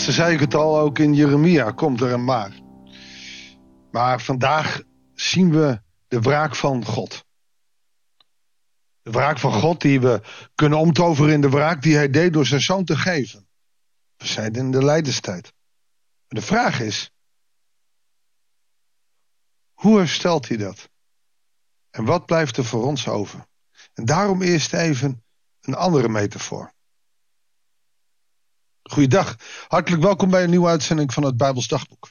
Gisteren zei ik het al, ook in Jeremia komt er een maar. Maar vandaag zien we de wraak van God. De wraak van God die we kunnen omtoveren in de wraak die hij deed door zijn zoon te geven. We zijn in de lijdenstijd. Maar de vraag is, hoe herstelt hij dat? En wat blijft er voor ons over? En daarom eerst even een andere metafoor. Goeiedag, hartelijk welkom bij een nieuwe uitzending van het Bijbels Dagboek.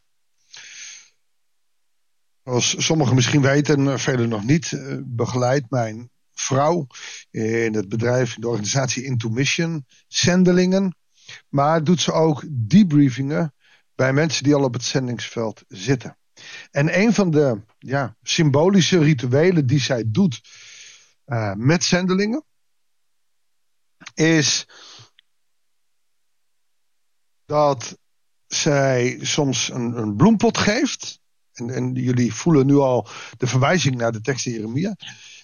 Zoals sommigen misschien weten en velen nog niet, begeleidt mijn vrouw in het bedrijf, in de organisatie Into Mission, zendelingen. Maar doet ze ook debriefingen bij mensen die al op het zendingsveld zitten. En een van de symbolische rituelen die zij doet met zendelingen is dat zij soms een bloempot geeft. En jullie voelen nu al de verwijzing naar de tekst in Jeremia.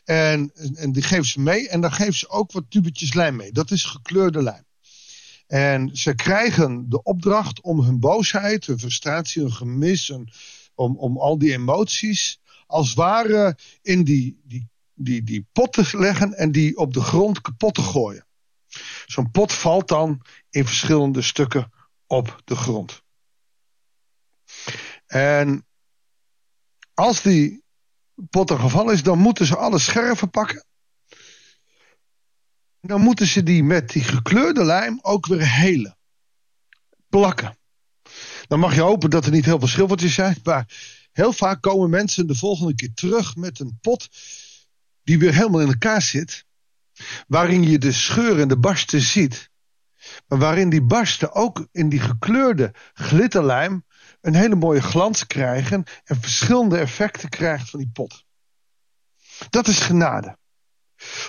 En die geeft ze mee. En dan geeft ze ook wat tubetjes lijm mee. Dat is gekleurde lijm. En ze krijgen de opdracht om hun boosheid, hun frustratie, hun gemis, om al die emoties als het ware in die pot te leggen en die op de grond kapot te gooien. Zo'n pot valt dan in verschillende stukken op de grond. En als die pot er gevallen is, dan moeten ze alle scherven pakken. Dan moeten ze die met die gekleurde lijm ook weer helen. Plakken. Dan mag je hopen dat er niet heel veel schilfertjes zijn. Maar heel vaak komen mensen de volgende keer terug met een pot die weer helemaal in elkaar zit. Waarin je de scheuren en de barsten ziet. Maar waarin die barsten ook in die gekleurde glitterlijm een hele mooie glans krijgen. En verschillende effecten krijgt van die pot. Dat is genade.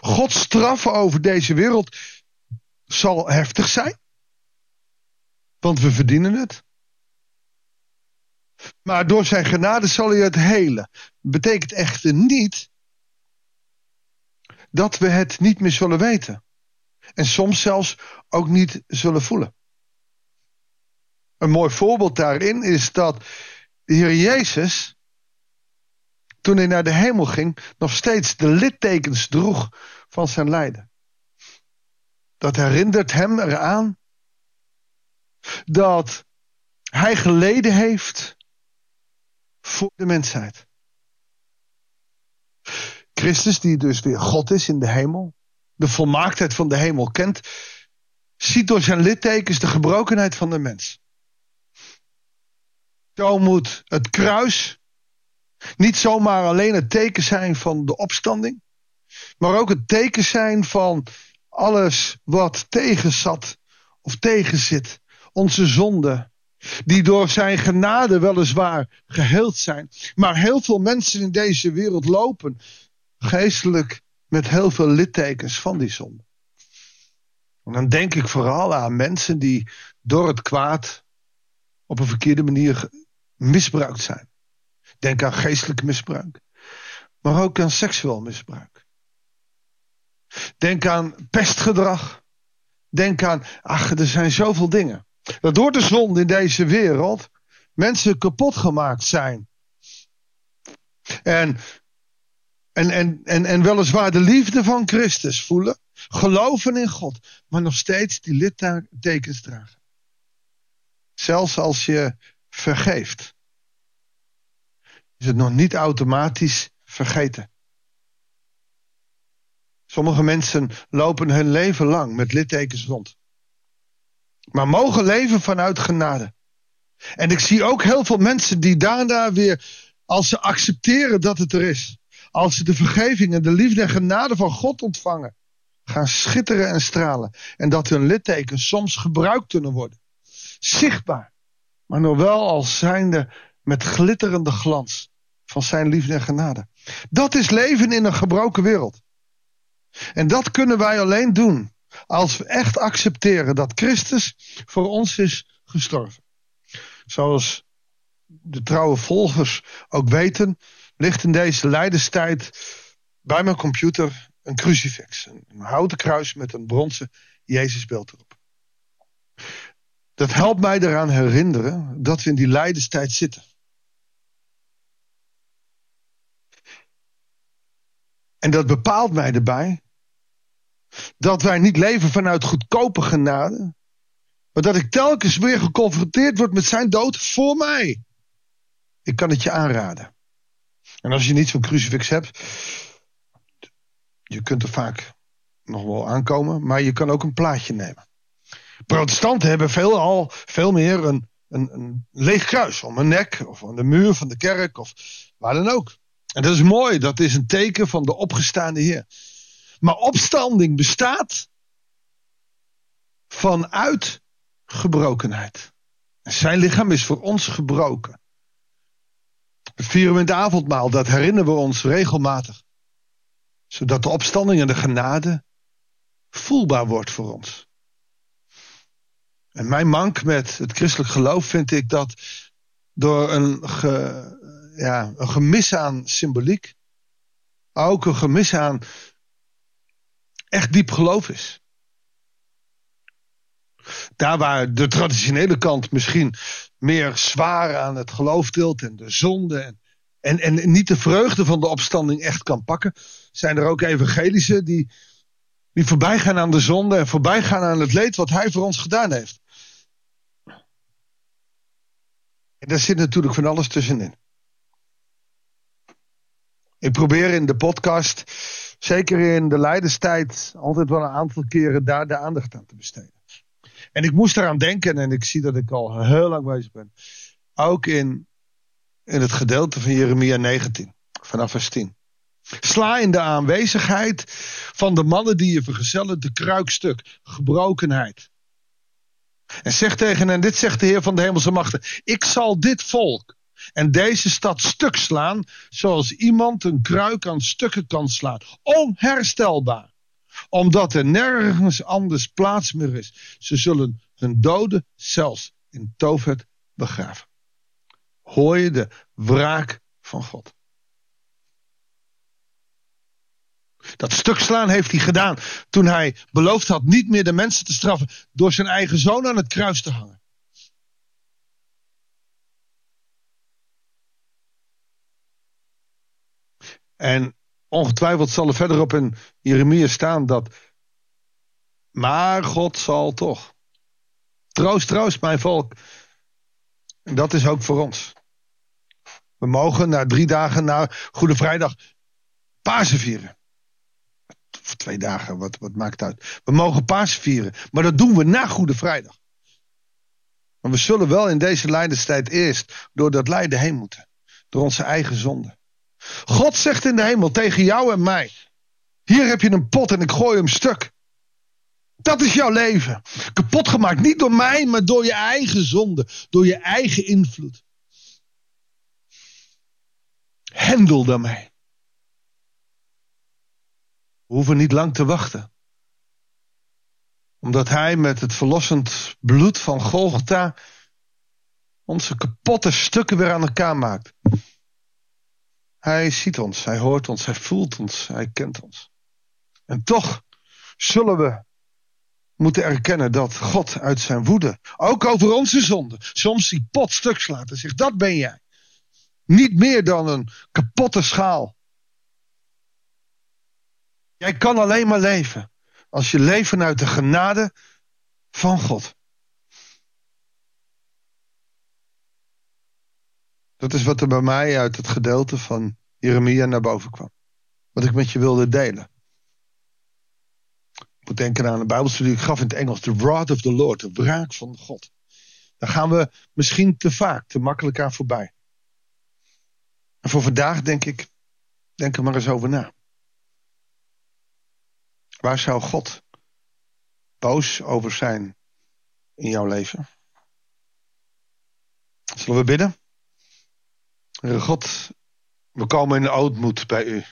Gods straf over deze wereld zal heftig zijn. Want we verdienen het. Maar door zijn genade zal hij het helen. Betekent echter niet dat we het niet meer zullen weten. En soms zelfs ook niet zullen voelen. Een mooi voorbeeld daarin is dat de Heer Jezus, toen hij naar de hemel ging, nog steeds de littekens droeg van zijn lijden. Dat herinnert hem eraan dat hij geleden heeft voor de mensheid. Christus, die dus weer God is in de hemel, de volmaaktheid van de hemel kent, ziet door zijn littekens de gebrokenheid van de mens. Zo moet het kruis niet zomaar alleen het teken zijn van de opstanding, maar ook het teken zijn van alles wat tegenzat of tegenzit. Onze zonden, die door zijn genade weliswaar geheeld zijn. Maar heel veel mensen in deze wereld lopen geestelijk met heel veel littekens van die zonde. En dan denk ik vooral aan mensen die door het kwaad op een verkeerde manier misbruikt zijn. Denk aan geestelijk misbruik. Maar ook aan seksueel misbruik. Denk aan pestgedrag. Denk aan, er zijn zoveel dingen. Dat door de zonde in deze wereld mensen kapot gemaakt zijn. En weliswaar de liefde van Christus voelen. Geloven in God. Maar nog steeds die littekens dragen. Zelfs als je vergeeft, is het nog niet automatisch vergeten. Sommige mensen lopen hun leven lang met littekens rond. Maar mogen leven vanuit genade. En ik zie ook heel veel mensen die daarna weer, als ze accepteren dat het er is, als ze de vergeving en de liefde en genade van God ontvangen, gaan schitteren en stralen. En dat hun littekens soms gebruikt kunnen worden. Zichtbaar. Maar nog wel als zijnde met glitterende glans van zijn liefde en genade. Dat is leven in een gebroken wereld. En dat kunnen wij alleen doen als we echt accepteren dat Christus voor ons is gestorven. Zoals de trouwe volgers ook weten, ligt in deze lijdenstijd bij mijn computer een crucifix. Een houten kruis met een bronzen Jezusbeeld erop. Dat helpt mij eraan herinneren dat we in die lijdenstijd zitten. En dat bepaalt mij erbij dat wij niet leven vanuit goedkope genade, maar dat ik telkens weer geconfronteerd word met zijn dood voor mij. Ik kan het je aanraden. En als je niet zo'n crucifix hebt, je kunt er vaak nog wel aankomen, maar je kan ook een plaatje nemen. Protestanten hebben veelal veel meer een leeg kruis om hun nek of aan de muur van de kerk of waar dan ook. En dat is mooi, dat is een teken van de opgestaande Heer. Maar opstanding bestaat vanuit gebrokenheid. En zijn lichaam is voor ons gebroken. We vieren we in het avondmaal, dat herinneren we ons regelmatig. Zodat de opstanding en de genade voelbaar wordt voor ons. En mijn mank met het christelijk geloof vind ik dat door een gemis aan symboliek, ook een gemis aan echt diep geloof is. Daar waar de traditionele kant misschien meer zwaar aan het geloof tilt en de zonde en niet de vreugde van de opstanding echt kan pakken, zijn er ook evangelische die voorbij gaan aan de zonde en voorbij gaan aan het leed wat hij voor ons gedaan heeft. En daar zit natuurlijk van alles tussenin. Ik probeer in de podcast, zeker in de lijdenstijd, altijd wel een aantal keren daar de aandacht aan te besteden. En ik moest eraan denken, en ik zie dat ik al heel lang bezig ben, ook in het gedeelte van Jeremia 19, vanaf vers 10. Sla in de aanwezigheid van de mannen die je vergezellen de kruikstuk, gebrokenheid. En zeg tegen hen, dit zegt de Heer van de hemelse machten, ik zal dit volk en deze stad stuk slaan, zoals iemand een kruik aan stukken kan slaan. Onherstelbaar. Omdat er nergens anders plaats meer is. Ze zullen hun doden zelfs in Tofet begraven. Hoor je de wraak van God. Dat stuk slaan heeft hij gedaan toen hij beloofd had niet meer de mensen te straffen door zijn eigen zoon aan het kruis te hangen. En ongetwijfeld zal er verderop in Jeremia staan dat, maar God zal toch. Troost, troost mijn volk. En dat is ook voor ons. We mogen na 3 dagen na Goede Vrijdag Pasen vieren. Of 2 dagen, wat maakt uit. We mogen Pasen vieren, maar dat doen we na Goede Vrijdag. Maar we zullen wel in deze lijdenstijd eerst door dat lijden heen moeten. Door onze eigen zonde. God zegt in de hemel tegen jou en mij. Hier heb je een pot en ik gooi hem stuk. Dat is jouw leven. Kapot gemaakt. Niet door mij, maar door je eigen zonde. Door je eigen invloed. Hendel daarmee. We hoeven niet lang te wachten. Omdat hij met het verlossend bloed van Golgotha onze kapotte stukken weer aan elkaar maakt. Hij ziet ons, hij hoort ons, hij voelt ons, hij kent ons. En toch zullen we moeten erkennen dat God uit zijn woede, ook over onze zonde, soms die pot stuk slaat en zegt, dat ben jij. Niet meer dan een kapotte schaal. Jij kan alleen maar leven als je leeft vanuit de genade van God. Dat is wat er bij mij uit het gedeelte van Jeremia naar boven kwam. Wat ik met je wilde delen. Ik moet denken aan een Bijbelstudie die ik gaf in het Engels. The wrath of the Lord, de wraak van God. Daar gaan we misschien te vaak, te makkelijk aan voorbij. En voor vandaag denk ik, denk er maar eens over na. Waar zou God boos over zijn in jouw leven? Zullen we bidden? Heere God, we komen in de ootmoed bij u.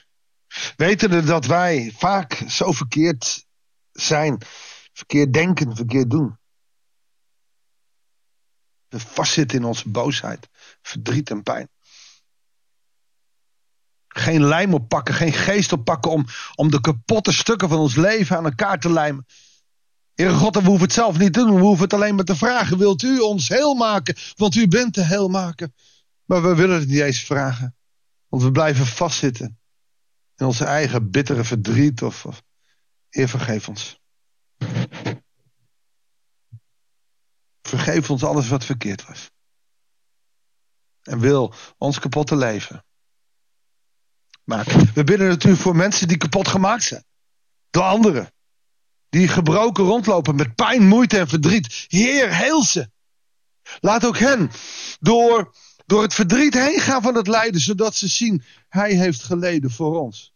Wetende dat wij vaak zo verkeerd zijn. Verkeerd denken, verkeerd doen. We vastzitten in onze boosheid, verdriet en pijn. Geen lijm oppakken, geen geest oppakken om de kapotte stukken van ons leven aan elkaar te lijmen. Heere God, en we hoeven het zelf niet te doen. We hoeven het alleen maar te vragen. Wilt u ons heel maken? Want u bent de heel maken. Maar we willen het niet eens vragen. Want we blijven vastzitten. In onze eigen bittere verdriet. Heer, vergeef ons. Vergeef ons alles wat verkeerd was. En wil ons kapotte leven maken. We bidden natuurlijk voor mensen die kapot gemaakt zijn. Door anderen. Die gebroken rondlopen met pijn, moeite en verdriet. Heer, heel ze. Laat ook hen door het verdriet heen gaan van het lijden. Zodat ze zien, hij heeft geleden voor ons.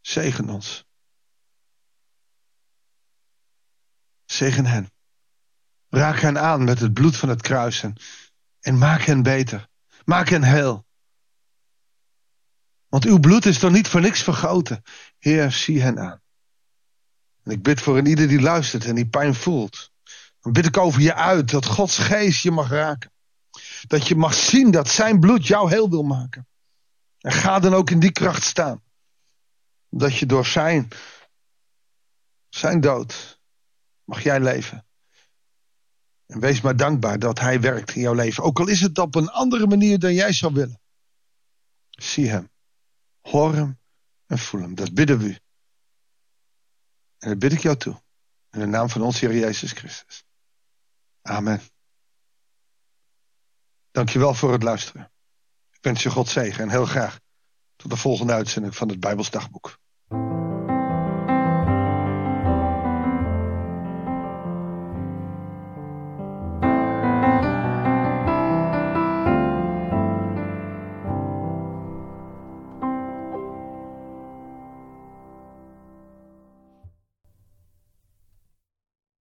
Zegen ons. Zegen hen. Raak hen aan met het bloed van het kruis. En maak hen beter. Maak hen heel. Want uw bloed is toch niet voor niks vergoten. Heer, zie hen aan. En ik bid voor een ieder die luistert en die pijn voelt. Dan bid ik over je uit dat Gods geest je mag raken. Dat je mag zien dat zijn bloed jou heel wil maken. En ga dan ook in die kracht staan. Dat je door zijn dood mag jij leven. En wees maar dankbaar dat hij werkt in jouw leven. Ook al is het op een andere manier dan jij zou willen. Zie hem. Hoor hem en voel hem. Dat bidden we u. En dat bid ik jou toe. In de naam van ons Heer Jezus Christus. Amen. Dankjewel voor het luisteren. Ik wens je God zegen en heel graag tot de volgende uitzending van het Bijbels Dagboek.